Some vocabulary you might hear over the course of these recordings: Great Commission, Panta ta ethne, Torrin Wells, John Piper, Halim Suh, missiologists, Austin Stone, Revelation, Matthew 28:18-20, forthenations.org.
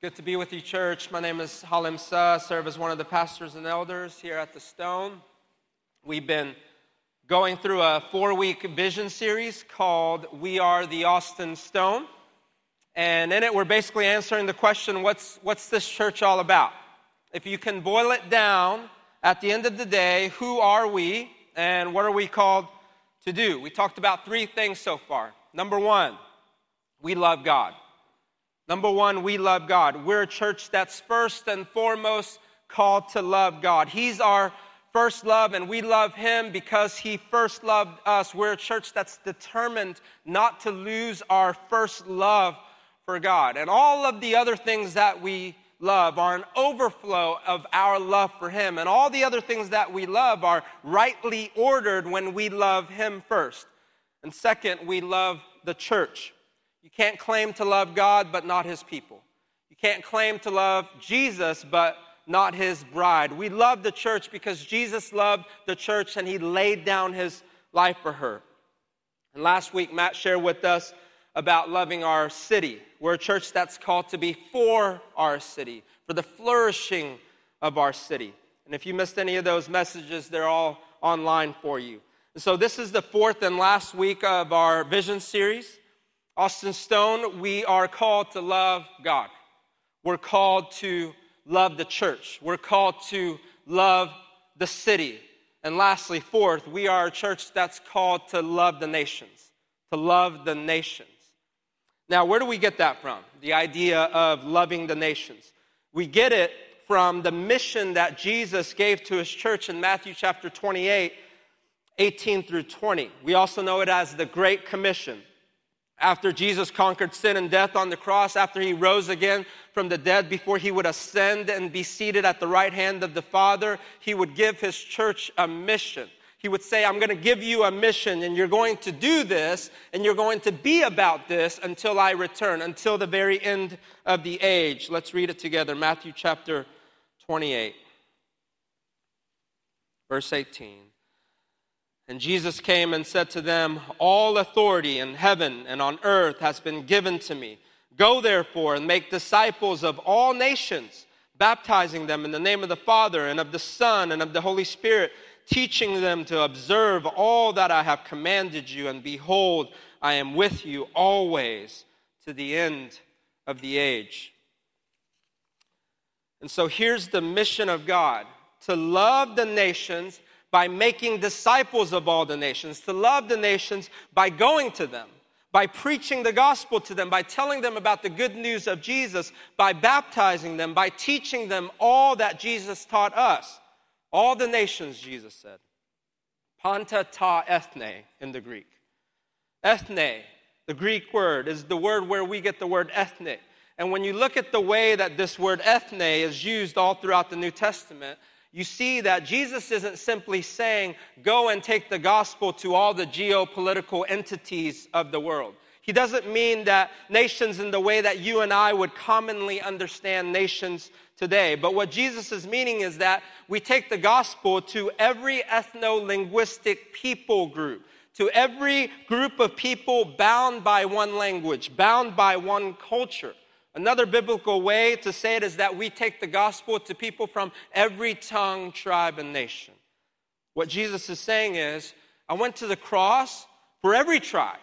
Good to be with you, church. My name is Halim Suh. I serve as one of the pastors and elders here at the Stone. We've been going through a 4-week vision series called We Are the Austin Stone. And in it, we're basically answering the question, what's this church all about? If you can boil it down, at the end of the day, who are we and what are we called to do? We talked about 3 things so far. Number 1, we love God. Number 1, we love God. We're a church that's first and foremost called to love God. He's our first love, and we love him because he first loved us. We're a church that's determined not to lose our first love for God. And all of the other things that we love are an overflow of our love for him. And all the other things that we love are rightly ordered when we love him first. And second, we love the church. You can't claim to love God, but not his people. You can't claim to love Jesus, but not his bride. We love the church because Jesus loved the church and he laid down his life for her. And last week, Matt shared with us about loving our city. We're a church that's called to be for our city, for the flourishing of our city. And if you missed any of those messages, they're all online for you. And so this is the 4th and last week of our vision series. Austin Stone, we are called to love God. We're called to love the church. We're called to love the city. And lastly, 4th, we are a church that's called to love the nations, to love the nations. Now, where do we get that from, the idea of loving the nations? We get it from the mission that Jesus gave to his church in Matthew chapter 28:18-20. We also know it as the Great Commission. After Jesus conquered sin and death on the cross, after he rose again from the dead, before he would ascend and be seated at the right hand of the Father, he would give his church a mission. He would say, I'm going to give you a mission, and you're going to do this, and you're going to be about this until I return, until the very end of the age. Let's read it together. Matthew chapter 28, verse 18. And Jesus came and said to them, all authority in heaven and on earth has been given to me. Go therefore and make disciples of all nations, baptizing them in the name of the Father and of the Son and of the Holy Spirit, teaching them to observe all that I have commanded you. And behold, I am with you always to the end of the age. And so here's the mission of God, to love the nations by making disciples of all the nations, to love the nations by going to them, by preaching the gospel to them, by telling them about the good news of Jesus, by baptizing them, by teaching them all that Jesus taught us. All the nations, Jesus said. Panta ta ethne in the Greek. Ethne, the Greek word, is the word where we get the word ethnic. And when you look at the way that this word ethne is used all throughout the New Testament, you see that Jesus isn't simply saying, go and take the gospel to all the geopolitical entities of the world. He doesn't mean that nations in the way that you and I would commonly understand nations today. But what Jesus is meaning is that we take the gospel to every ethno-linguistic people group, to every group of people bound by one language, bound by one culture. Another biblical way to say it is that we take the gospel to people from every tongue, tribe, and nation. What Jesus is saying is, I went to the cross for every tribe.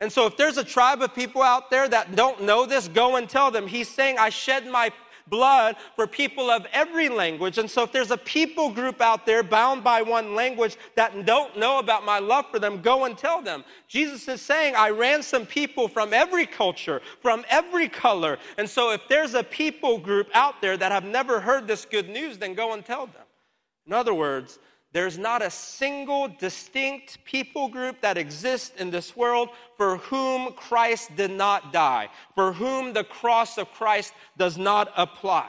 And so if there's a tribe of people out there that don't know this, go and tell them. He's saying, I shed my blood for people of every language. And so if there's a people group out there bound by one language that don't know about my love for them, go and tell them. Jesus is saying, I ransom people from every culture, from every color. And so if there's a people group out there that have never heard this good news, then go and tell them. In other words, there's not a single distinct people group that exists in this world for whom Christ did not die, for whom the cross of Christ does not apply.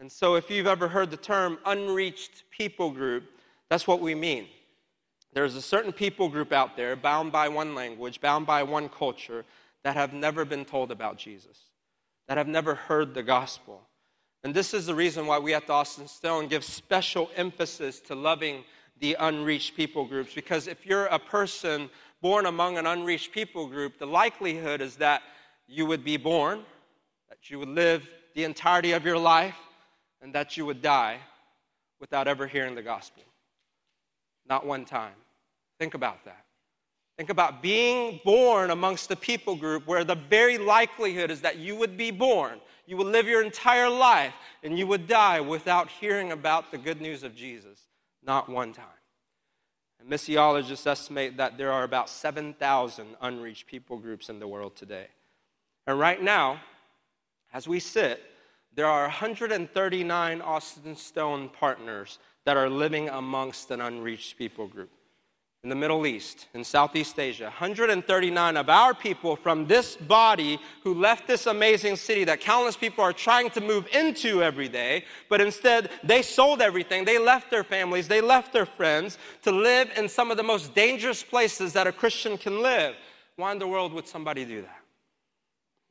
And so if you've ever heard the term unreached people group, that's what we mean. There's a certain people group out there bound by one language, bound by one culture, that have never been told about Jesus, that have never heard the gospel. And this is the reason why we at the Austin Stone give special emphasis to loving the unreached people groups. Because if you're a person born among an unreached people group, the likelihood is that you would be born, that that you would live the entirety of your life, and that you would die without ever hearing the gospel. Not one time. Think about that. Think about being born amongst a people group where the very likelihood is that you would be born, you would live your entire life, and you would die without hearing about the good news of Jesus. Not one time. And missiologists estimate that there are about 7,000 unreached people groups in the world today. And right now, as we sit, there are 139 Austin Stone partners that are living amongst an unreached people group. In the Middle East, in Southeast Asia, 139 of our people from this body who left this amazing city that countless people are trying to move into every day, but instead they sold everything. They left their families, they left their friends to live in some of the most dangerous places that a Christian can live. Why in the world would somebody do that?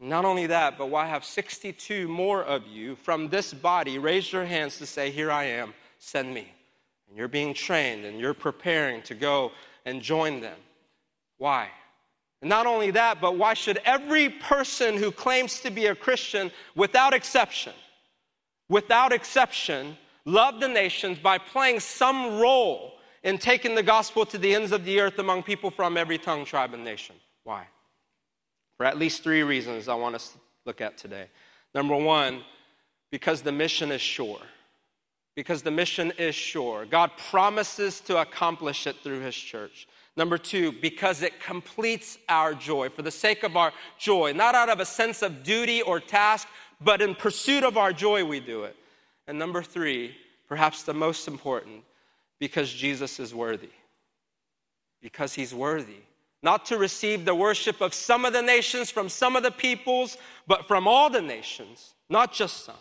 Not only that, but why have 62 more of you from this body raise your hands to say, "Here I am, send me." And you're being trained and you're preparing to go and join them. Why? And not only that, but why should every person who claims to be a Christian, without exception, love the nations by playing some role in taking the gospel to the ends of the earth among people from every tongue, tribe, and nation? Why? For at least three reasons I want us to look at today. Number one, because the mission is sure. Because the mission is sure. God promises to accomplish it through his church. Number two, because it completes our joy, for the sake of our joy, not out of a sense of duty or task, but in pursuit of our joy we do it. And number three, perhaps the most important, because Jesus is worthy. Because he's worthy. Not to receive the worship of some of the nations, from some of the peoples, but from all the nations, not just some.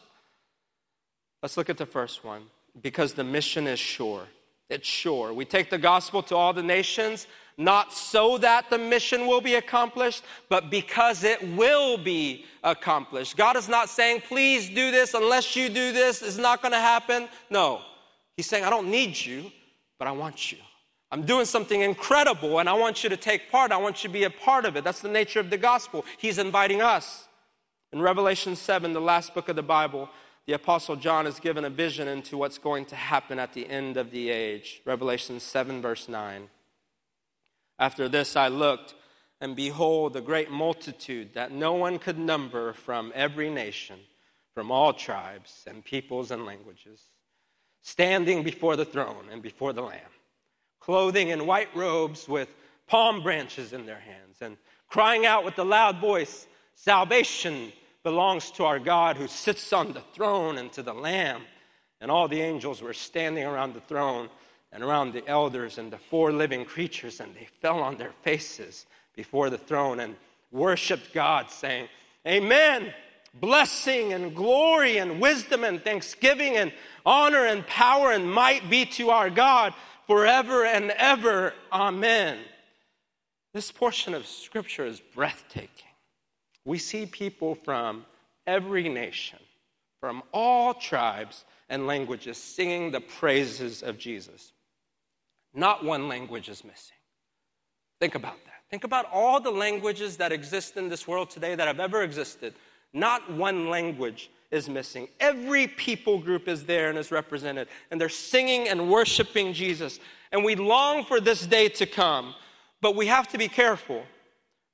Let's look at the first one, because the mission is sure. It's sure. We take the gospel to all the nations, not so that the mission will be accomplished, but because it will be accomplished. God is not saying, please do this, unless you do this, it's not going to happen. No, he's saying, I don't need you, but I want you. I'm doing something incredible, and I want you to take part. I want you to be a part of it. That's the nature of the gospel. He's inviting us. In Revelation 7, the last book of the Bible, the Apostle John is given a vision into what's going to happen at the end of the age. Revelation 7, verse 9. After this I looked, and behold, a great multitude that no one could number from every nation, from all tribes and peoples and languages, standing before the throne and before the Lamb, clothing in white robes with palm branches in their hands, and crying out with a loud voice, "Salvation belongs to our God who sits on the throne and to the Lamb." And all the angels were standing around the throne and around the elders and the four living creatures, and they fell on their faces before the throne and worshiped God, saying, "Amen. Blessing and glory and wisdom and thanksgiving and honor and power and might be to our God forever and ever. Amen." This portion of Scripture is breathtaking. We see people from every nation, from all tribes and languages, singing the praises of Jesus. Not one language is missing. Think about that. Think about all the languages that exist in this world today that have ever existed. Not one language is missing. Every people group is there and is represented, and they're singing and worshiping Jesus. And we long for this day to come, but we have to be careful.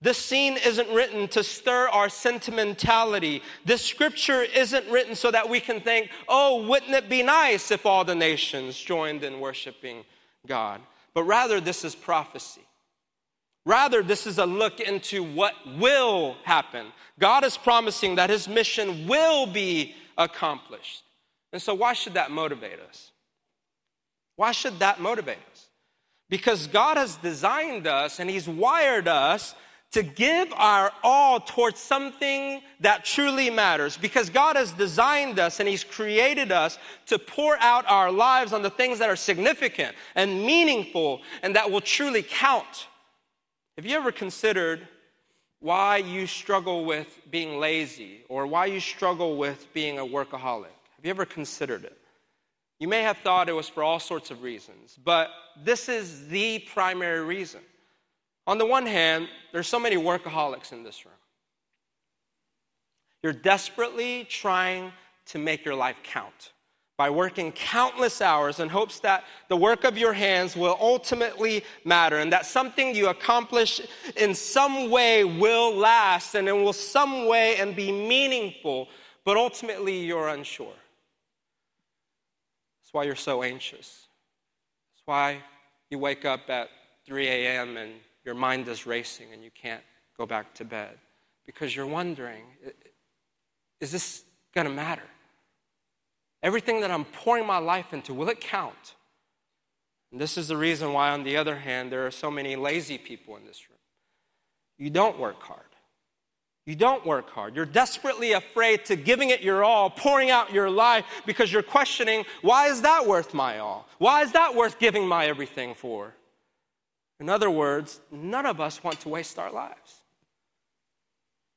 This scene isn't written to stir our sentimentality. This scripture isn't written so that we can think, oh, wouldn't it be nice if all the nations joined in worshiping God? But rather, this is prophecy. Rather, this is a look into what will happen. God is promising that his mission will be accomplished. And so why should that motivate us? Why should that motivate us? Because God has designed us and he's wired us to give our all towards something that truly matters. Because God has designed us and he's created us to pour out our lives on the things that are significant and meaningful and that will truly count. Have you ever considered why you struggle with being lazy or why you struggle with being a workaholic? Have you ever considered it? You may have thought it was for all sorts of reasons, but this is the primary reason. On the one hand, there's so many workaholics in this room. You're desperately trying to make your life count by working countless hours in hopes that the work of your hands will ultimately matter and that something you accomplish in some way will last and it will some way and be meaningful, but ultimately you're unsure. That's why you're so anxious. That's why you wake up at 3 a.m. and your mind is racing and you can't go back to bed because you're wondering, is this going to matter? Everything that I'm pouring my life into, will it count? And this is the reason why, on the other hand, there are so many lazy people in this room. You don't work hard. You don't work hard. You're desperately afraid to giving it your all, pouring out your life, because you're questioning, why is that worth my all? Why is that worth giving my everything for? In other words, none of us want to waste our lives.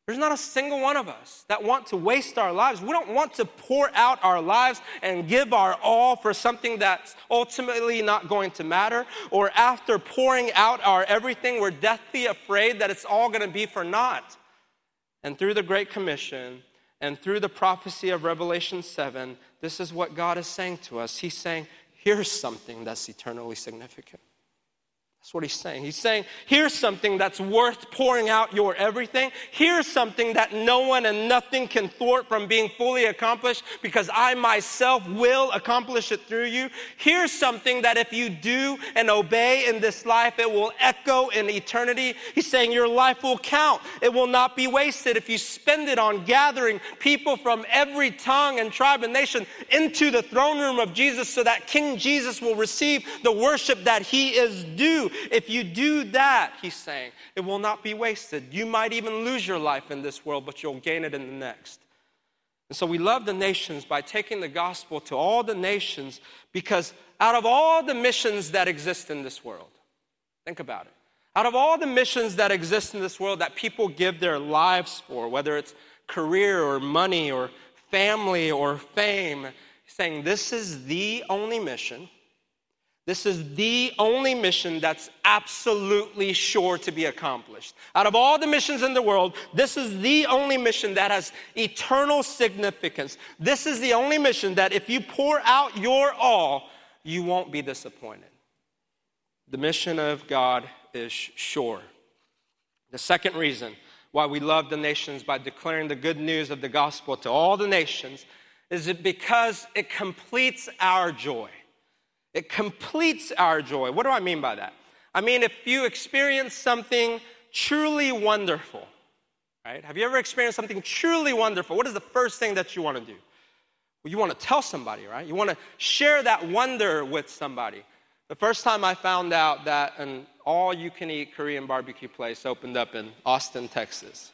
There's not a single one of us that want to waste our lives. We don't want to pour out our lives and give our all for something that's ultimately not going to matter. Or after pouring out our everything, we're deathly afraid that it's all going to be for naught. And through the Great Commission and through the prophecy of Revelation 7, this is what God is saying to us. He's saying, here's something that's eternally significant. That's what he's saying. He's saying, here's something that's worth pouring out your everything. Here's something that no one and nothing can thwart from being fully accomplished, because I myself will accomplish it through you. Here's something that if you do and obey in this life, it will echo in eternity. He's saying your life will count. It will not be wasted if you spend it on gathering people from every tongue and tribe and nation into the throne room of Jesus so that King Jesus will receive the worship that he is due. If you do that, he's saying, it will not be wasted. You might even lose your life in this world, but you'll gain it in the next. And so we love the nations by taking the gospel to all the nations, because out of all the missions that exist in this world, think about it. Out of all the missions that exist in this world that people give their lives for, whether it's career or money or family or fame, he's saying this is the only mission. This is the only mission that's absolutely sure to be accomplished. Out of all the missions in the world, this is the only mission that has eternal significance. This is the only mission that if you pour out your all, you won't be disappointed. The mission of God is sure. The second reason why we love the nations by declaring the good news of the gospel to all the nations is because it completes our joy. It completes our joy. What do I mean by that? I mean, if you experience something truly wonderful, right? Have you ever experienced something truly wonderful? What is the first thing that you want to do? Well, you want to tell somebody, right? You want to share that wonder with somebody. The first time I found out that an all-you-can-eat Korean barbecue place opened up in Austin, Texas,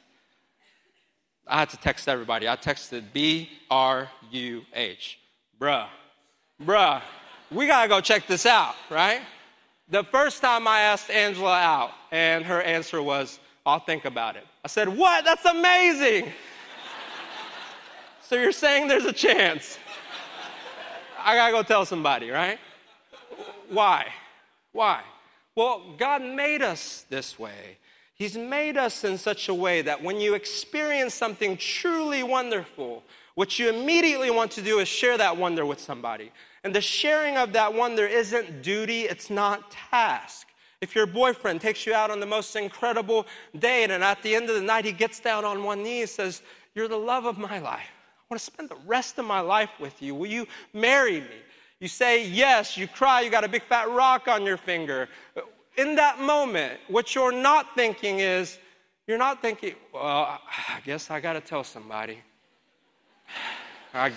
I had to text everybody. I texted BRUH. Bruh. We got to go check this out, right? The first time I asked Angela out, and her answer was, I'll think about it. I said, what? That's amazing. So you're saying there's a chance. I got to go tell somebody, right? Why? Well, God made us this way. He's made us in such a way that when you experience something truly wonderful, what you immediately want to do is share that wonder with somebody. And the sharing of that wonder isn't duty, it's not task. If your boyfriend takes you out on the most incredible date and at the end of the night he gets down on one knee and says, you're the love of my life. I want to spend the rest of my life with you. Will you marry me? You say yes, you cry, you got a big fat rock on your finger. In that moment, what you're not thinking is, you're not thinking, well, I guess I got to tell somebody. I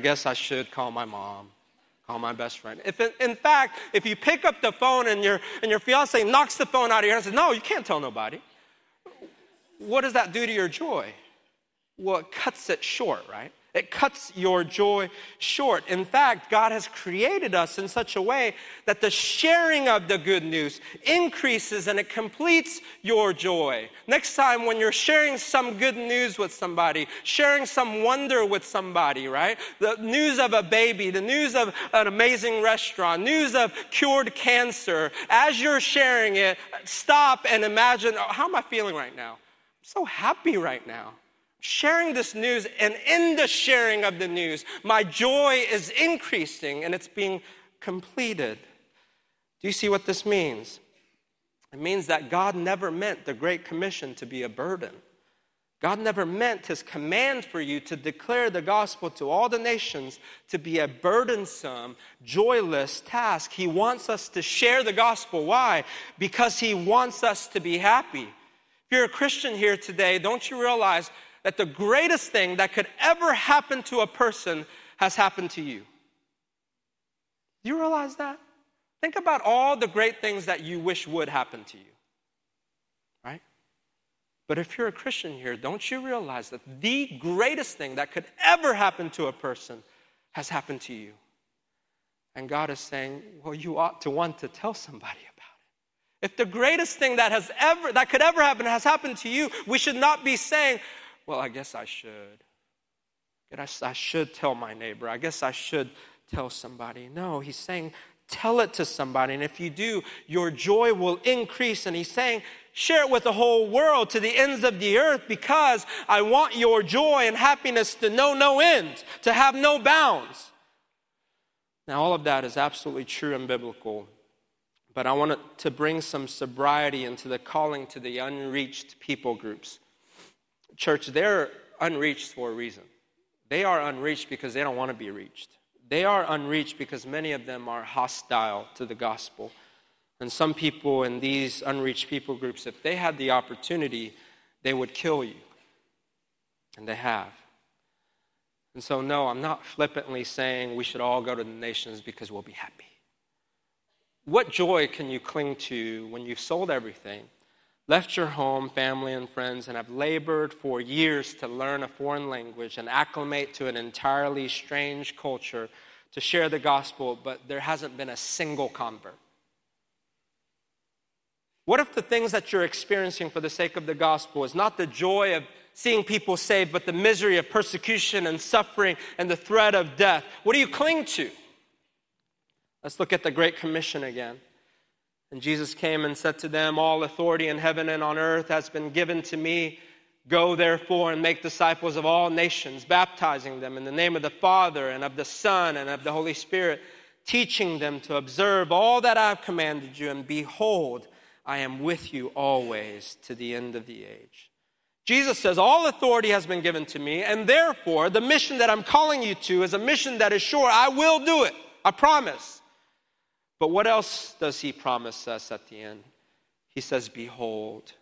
guess I should call my mom. Oh, my best friend. In fact, if you pick up the phone and your fiance knocks the phone out of your hand and says, no, you can't tell nobody. What does that do to your joy? Well, it cuts it short, right? It cuts your joy short. In fact, God has created us in such a way that the sharing of the good news increases and it completes your joy. Next time when you're sharing some good news with somebody, sharing some wonder with somebody, right? The news of a baby, the news of an amazing restaurant, news of cured cancer. As you're sharing it, stop and imagine, how am I feeling right now? I'm so happy right now. sharing this news, and in the sharing of the news, my joy is increasing and it's being completed. Do you see what this means? It means that God never meant the Great Commission to be a burden. God never meant his command for you to declare the gospel to all the nations to be a burdensome, joyless task. He wants us to share the gospel. Why? Because he wants us to be happy. If you're a Christian here today, don't you realize that the greatest thing that could ever happen to a person has happened to you? Do you realize that? Think about all the great things that you wish would happen to you, right? But if you're a Christian here, don't you realize that the greatest thing that could ever happen to a person has happened to you? And God is saying, well, you ought to want to tell somebody about it. If the greatest thing that could ever happen has happened to you, we should not be saying, well, I guess I should. I should tell my neighbor. I guess I should tell somebody. No, he's saying, tell it to somebody. And if you do, your joy will increase. And he's saying, share it with the whole world to the ends of the earth, because I want your joy and happiness to know no end, to have no bounds. Now, all of that is absolutely true and biblical. But I want to bring some sobriety into the calling to the unreached people groups. Church, they're unreached for a reason. They are unreached because they don't want to be reached. They are unreached because many of them are hostile to the gospel. And some people in these unreached people groups, if they had the opportunity, they would kill you. And they have. And so, no, I'm not flippantly saying we should all go to the nations because we'll be happy. What joy can you cling to when you've sold everything, left your home, family, and friends, and have labored for years to learn a foreign language and acclimate to an entirely strange culture to share the gospel, but there hasn't been a single convert? What if the things that you're experiencing for the sake of the gospel is not the joy of seeing people saved, but the misery of persecution and suffering and the threat of death? What do you cling to? Let's look at the Great Commission again. And Jesus came and said to them, all authority in heaven and on earth has been given to me. Go therefore and make disciples of all nations, baptizing them in the name of the Father and of the Son and of the Holy Spirit, teaching them to observe all that I have commanded you. And behold, I am with you always to the end of the age. Jesus says, all authority has been given to me. And therefore, the mission that I'm calling you to is a mission that is sure. I will do it. I promise. But what else does he promise us at the end? He says, behold,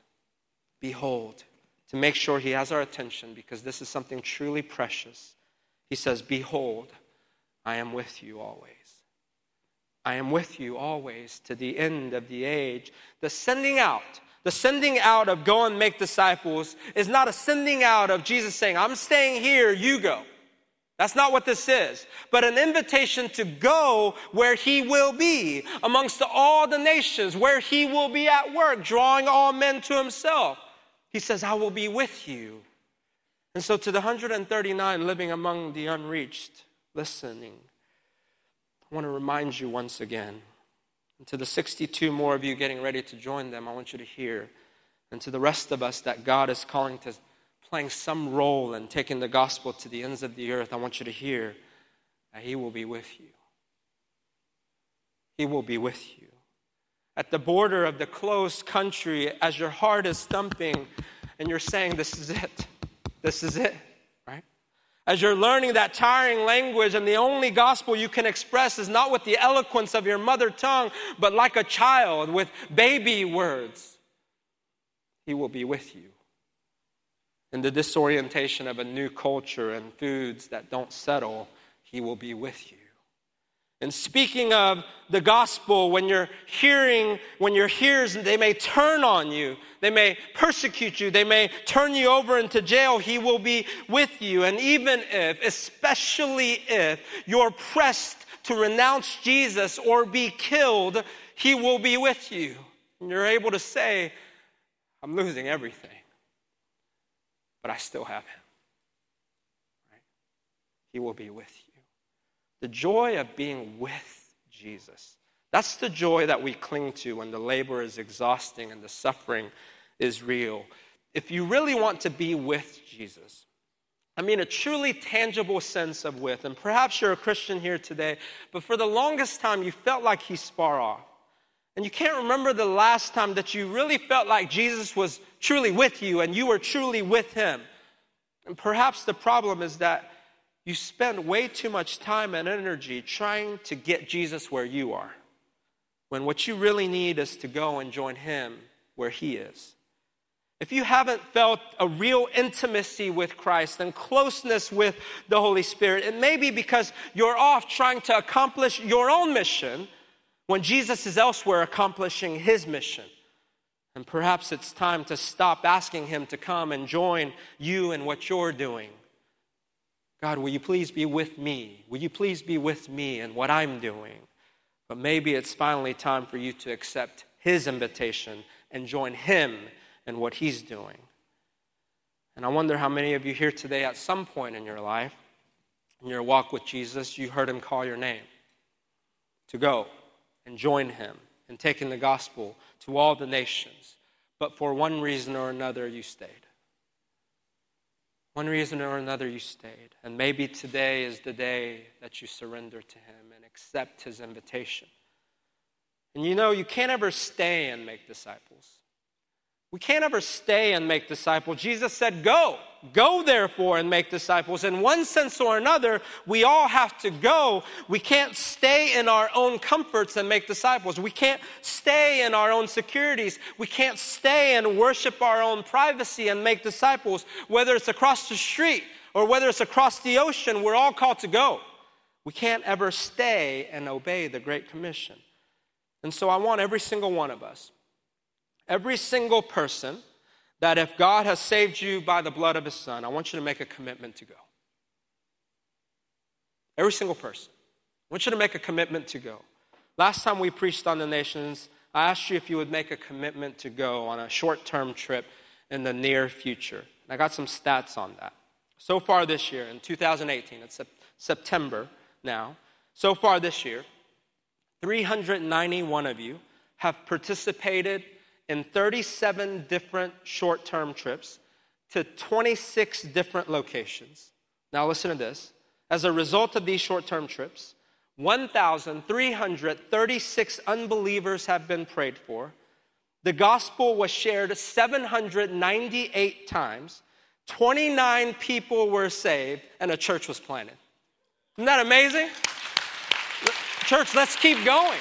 behold, to make sure he has our attention, because this is something truly precious. He says, behold, I am with you always. I am with you always to the end of the age. The sending out of go and make disciples is not a sending out of Jesus saying, I'm staying here, you go. That's not what this is, but an invitation to go where he will be, amongst all the nations, where he will be at work, drawing all men to himself. He says, I will be with you. And so to the 139 living among the unreached, listening, I want to remind you once again. And to the 62 more of you getting ready to join them, I want you to hear. And to the rest of us that God is calling to playing some role in taking the gospel to the ends of the earth, I want you to hear that he will be with you. He will be with you. At the border of the closed country, as your heart is thumping and you're saying, this is it, right? As you're learning that tiring language and the only gospel you can express is not with the eloquence of your mother tongue, but like a child with baby words, he will be with you. In the disorientation of a new culture and foods that don't settle, he will be with you. And speaking of the gospel, when your hearers, they may turn on you, they may persecute you, they may turn you over into jail, he will be with you. And even if, especially if, you're pressed to renounce Jesus or be killed, he will be with you. And you're able to say, I'm losing everything, but I still have him. Right? He will be with you. The joy of being with Jesus. That's the joy that we cling to when the labor is exhausting and the suffering is real. if you really want to be with Jesus, I mean a truly tangible sense of with, and perhaps you're a Christian here today, but for the longest time you felt like he's far off. And you can't remember the last time that you really felt like Jesus was truly with you and you were truly with him. And perhaps the problem is that you spend way too much time and energy trying to get Jesus where you are, when what you really need is to go and join him where he is. If you haven't felt a real intimacy with Christ and closeness with the Holy Spirit, it may be because you're off trying to accomplish your own mission when Jesus is elsewhere accomplishing his mission. And perhaps it's time to stop asking him to come and join you in what you're doing. God, will you please be with me? Will you please be with me in what I'm doing? But maybe it's finally time for you to accept his invitation and join him in what he's doing. And I wonder how many of you here today, at some point in your life, in your walk with Jesus, you heard him call your name to go and join him in taking the gospel to all the nations. But for one reason or another, you stayed. One reason or another, you stayed. And maybe today is the day that you surrender to him and accept his invitation. And you know, you can't ever stay and make disciples. We can't ever stay and make disciples. Jesus said, go therefore and make disciples. In one sense or another, we all have to go. We can't stay in our own comforts and make disciples. We can't stay in our own securities. We can't stay and worship our own privacy and make disciples. Whether it's across the street or whether it's across the ocean, we're all called to go. We can't ever stay and obey the Great Commission. And so I want every single one of us, every single person, that if God has saved you by the blood of his son, I want you to make a commitment to go. Every single person. I want you to make a commitment to go. Last time we preached on the nations, I asked you if you would make a commitment to go on a short-term trip in the near future. And I got some stats on that. So far this year, in 2018, it's September now. So far this year, 391 of you have participated in 37 different short-term trips to 26 different locations. Now listen to this. As a result of these short-term trips, 1,336 unbelievers have been prayed for. The gospel was shared 798 times. 29 people were saved, and a church was planted. Isn't that amazing? Church, let's keep going.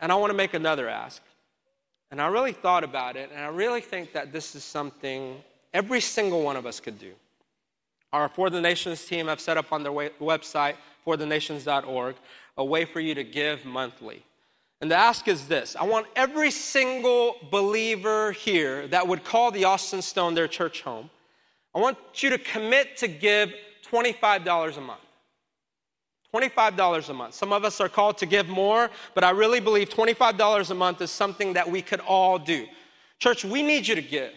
And I want to make another ask. And I really thought about it, and I really think that this is something every single one of us could do. Our For the Nations team have set up on their website, forthenations.org, a way for you to give monthly. And the ask is this. I want every single believer here that would call the Austin Stone their church home, I want you to commit to give $25 a month. $25 a month. Some of us are called to give more, but I really believe $25 a month is something that we could all do. Church, we need you to give.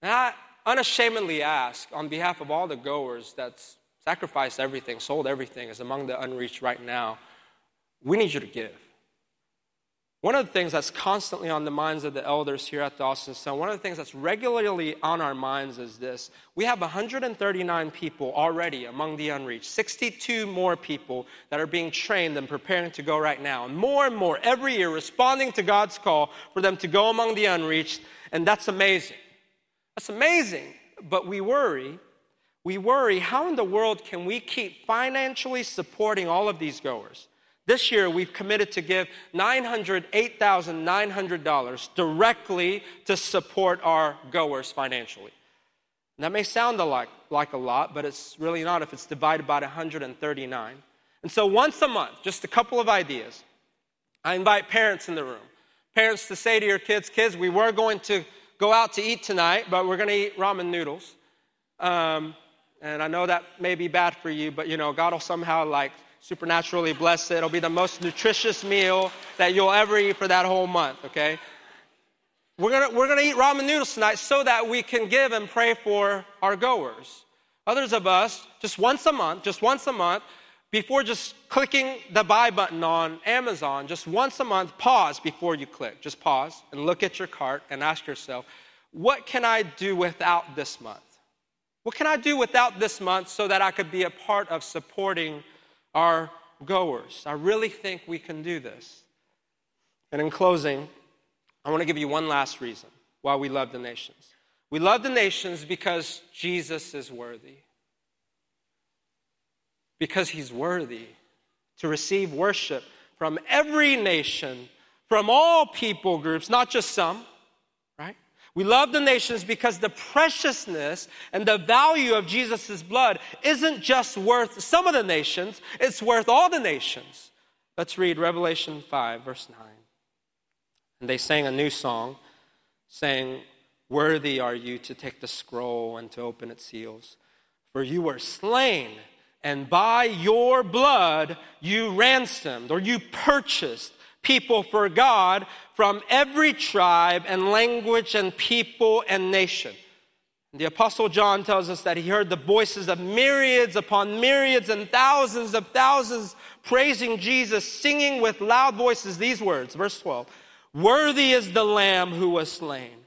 And I unashamedly ask on behalf of all the goers that's sacrificed everything, sold everything, is among the unreached right now, we need you to give. One of the things that's constantly on the minds of the elders here at the Austin Stone, one of the things that's regularly on our minds is this. We have 139 people already among the unreached, 62 more people that are being trained and preparing to go right now. And more every year responding to God's call for them to go among the unreached. And that's amazing. That's amazing. But we worry, how in the world can we keep financially supporting all of these goers? This year, we've committed to give $8,900 directly to support our goers financially. And that may sound like a lot, but it's really not if it's divided by 139. And so once a month, just a couple of ideas, I invite parents in the room. Parents to say to your kids, we were going to go out to eat tonight, but we're going to eat ramen noodles. And I know that may be bad for you, but, you know, God will somehow, supernaturally blessed. It'll be the most nutritious meal that you'll ever eat for that whole month, okay? We're gonna eat ramen noodles tonight so that we can give and pray for our goers. Others of us, just once a month, before just clicking the buy button on Amazon, just once a month, pause before you click. Just pause and look at your cart and ask yourself, what can I do without this month? What can I do without this month so that I could be a part of supporting our goers? I really think we can do this. And in closing, I want to give you one last reason why we love the nations. We love the nations because Jesus is worthy. Because he's worthy to receive worship from every nation, from all people groups, not just some, right? We love the nations because the preciousness and the value of Jesus' blood isn't just worth some of the nations, it's worth all the nations. Let's read Revelation 5, verse 9. And they sang a new song, saying, "Worthy are you to take the scroll and to open its seals, for you were slain, and by your blood you ransomed," or you purchased, "people for God from every tribe and language and people and nation." The Apostle John tells us that he heard the voices of myriads upon myriads and thousands of thousands praising Jesus, singing with loud voices these words, verse 12, "Worthy is the Lamb who was slain,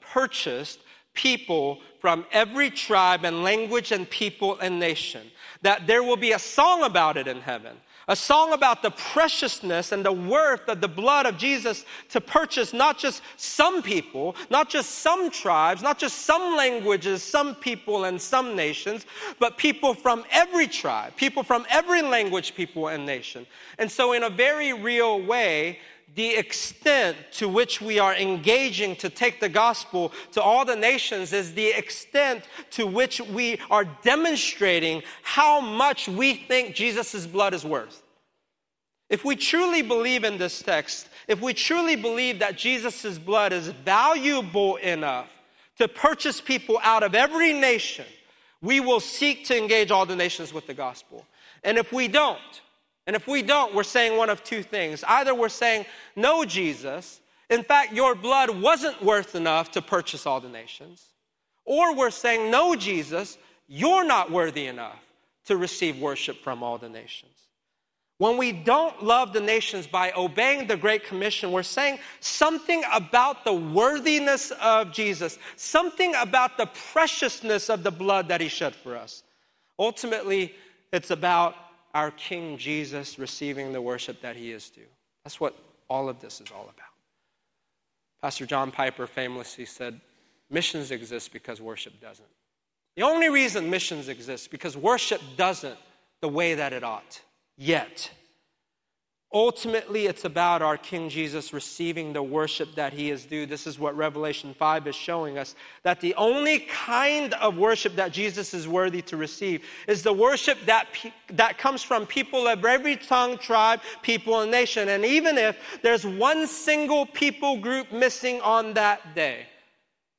purchased people from every tribe and language and people and nation. That there will be a song about it in heaven. A song about the preciousness and the worth of the blood of Jesus to purchase not just some people, not just some tribes, not just some languages, some people and some nations, but people from every tribe, people from every language, people and nation. And so in a very real way, the extent to which we are engaging to take the gospel to all the nations is the extent to which we are demonstrating how much we think Jesus' blood is worth. If we truly believe in this text, if we truly believe that Jesus' blood is valuable enough to purchase people out of every nation, we will seek to engage all the nations with the gospel. And if we don't, we're saying one of two things. Either we're saying, no, Jesus, in fact, your blood wasn't worth enough to purchase all the nations. Or we're saying, no, Jesus, you're not worthy enough to receive worship from all the nations. When we don't love the nations by obeying the Great Commission, we're saying something about the worthiness of Jesus, something about the preciousness of the blood that he shed for us. Ultimately, it's about our King Jesus receiving the worship that he is due. That's what all of this is all about. Pastor John Piper famously said, missions exist because worship doesn't. The only reason missions exists because worship doesn't the way that it ought, yet. Ultimately, it's about our King Jesus receiving the worship that he is due. This is what Revelation 5 is showing us, that the only kind of worship that Jesus is worthy to receive is the worship that comes from people of every tongue, tribe, people, and nation. And even if there's one single people group missing on that day,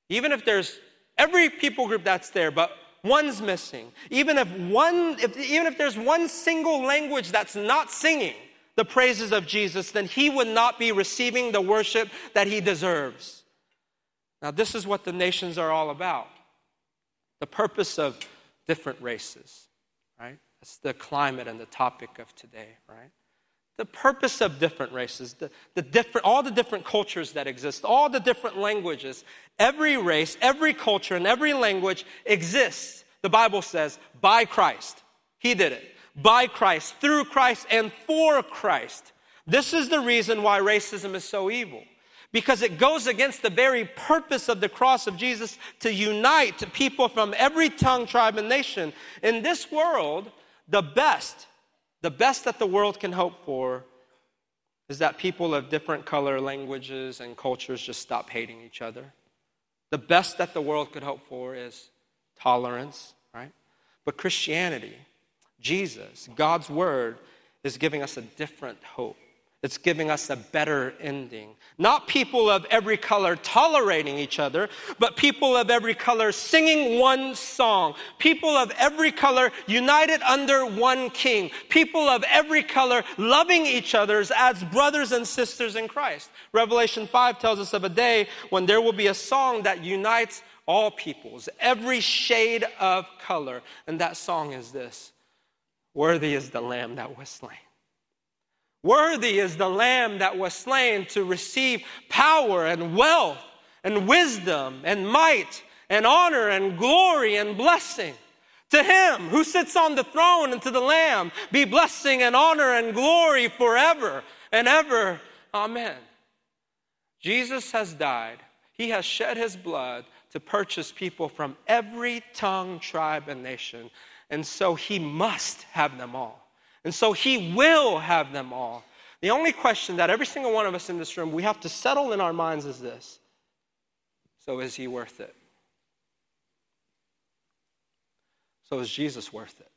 even if there's every people group that's there, but one's missing, even if there's one single language that's not singing the praises of Jesus, then he would not be receiving the worship that he deserves. Now, this is what the nations are all about. The purpose of different races, right? That's the climate and the topic of today, right? The purpose of different races, all the different cultures that exist, all the different languages, every race, every culture, and every language exists, the Bible says, by Christ. He did it. By Christ, through Christ, and for Christ. This is the reason why racism is so evil, because it goes against the very purpose of the cross of Jesus to unite people from every tongue, tribe, and nation. In this world, the best that the world can hope for is that people of different color, languages, and cultures just stop hating each other. The best that the world could hope for is tolerance, right? But Christianity, Jesus, God's word, is giving us a different hope. It's giving us a better ending. Not people of every color tolerating each other, but people of every color singing one song. People of every color united under one king. People of every color loving each other as brothers and sisters in Christ. Revelation 5 tells us of a day when there will be a song that unites all peoples, every shade of color. And that song is this: worthy is the Lamb that was slain. Worthy is the Lamb that was slain to receive power and wealth and wisdom and might and honor and glory and blessing. To him who sits on the throne and to the Lamb be blessing and honor and glory forever and ever. Amen. Jesus has died. He has shed his blood to purchase people from every tongue, tribe, and nation. And so he must have them all. And so he will have them all. The only question that every single one of us in this room, we have to settle in our minds is this: so is he worth it? So is Jesus worth it?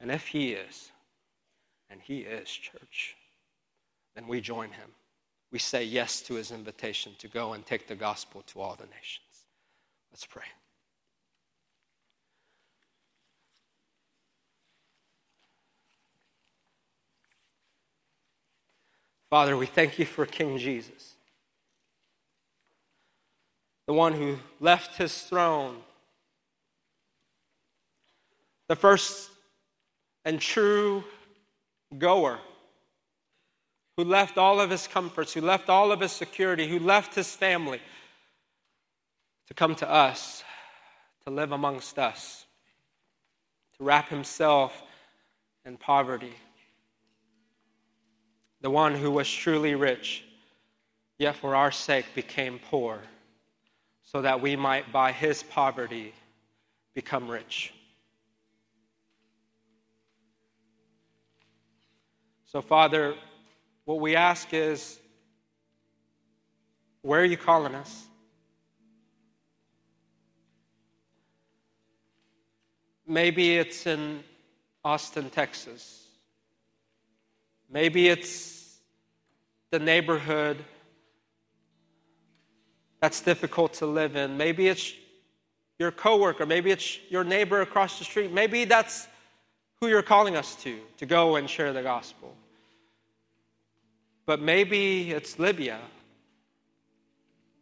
And if he is, and he is, church, then we join him. We say yes to his invitation to go and take the gospel to all the nations. Let's pray. Father, we thank you for King Jesus, the one who left his throne, the first and true goer, who left all of his comforts, who left all of his security, who left his family to come to us, to live amongst us, to wrap himself in poverty. The one who was truly rich, yet for our sake became poor, so that we might by his poverty become rich. So, Father, what we ask is, where are you calling us? Maybe it's in Austin, Texas. Maybe it's the neighborhood that's difficult to live in. Maybe it's your coworker. Maybe it's your neighbor across the street. Maybe that's who you're calling us to go and share the gospel. But maybe it's Libya.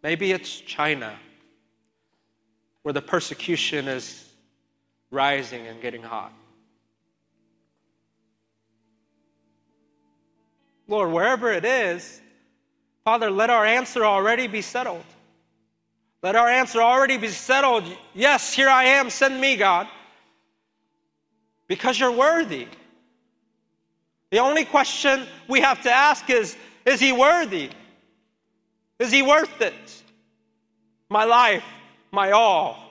Maybe it's China, where the persecution is rising and getting hot. Lord, wherever it is, Father, let our answer already be settled. Let our answer already be settled. Yes, here I am, send me, God, because you're worthy. The only question we have to ask is he worthy? Is he worth it? My life, my all,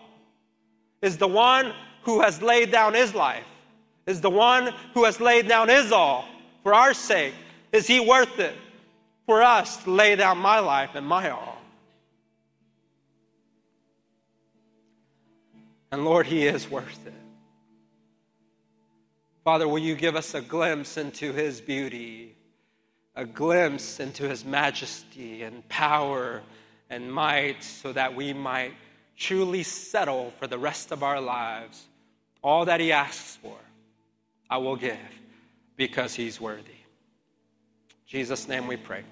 is the one who has laid down his life, is the one who has laid down his all for our sake. Is he worth it for us to lay down my life and my all? And Lord, he is worth it. Father, will you give us a glimpse into his beauty, a glimpse into his majesty and power and might, so that we might truly settle for the rest of our lives all that he asks for, I will give, because he's worthy. In Jesus' name we pray.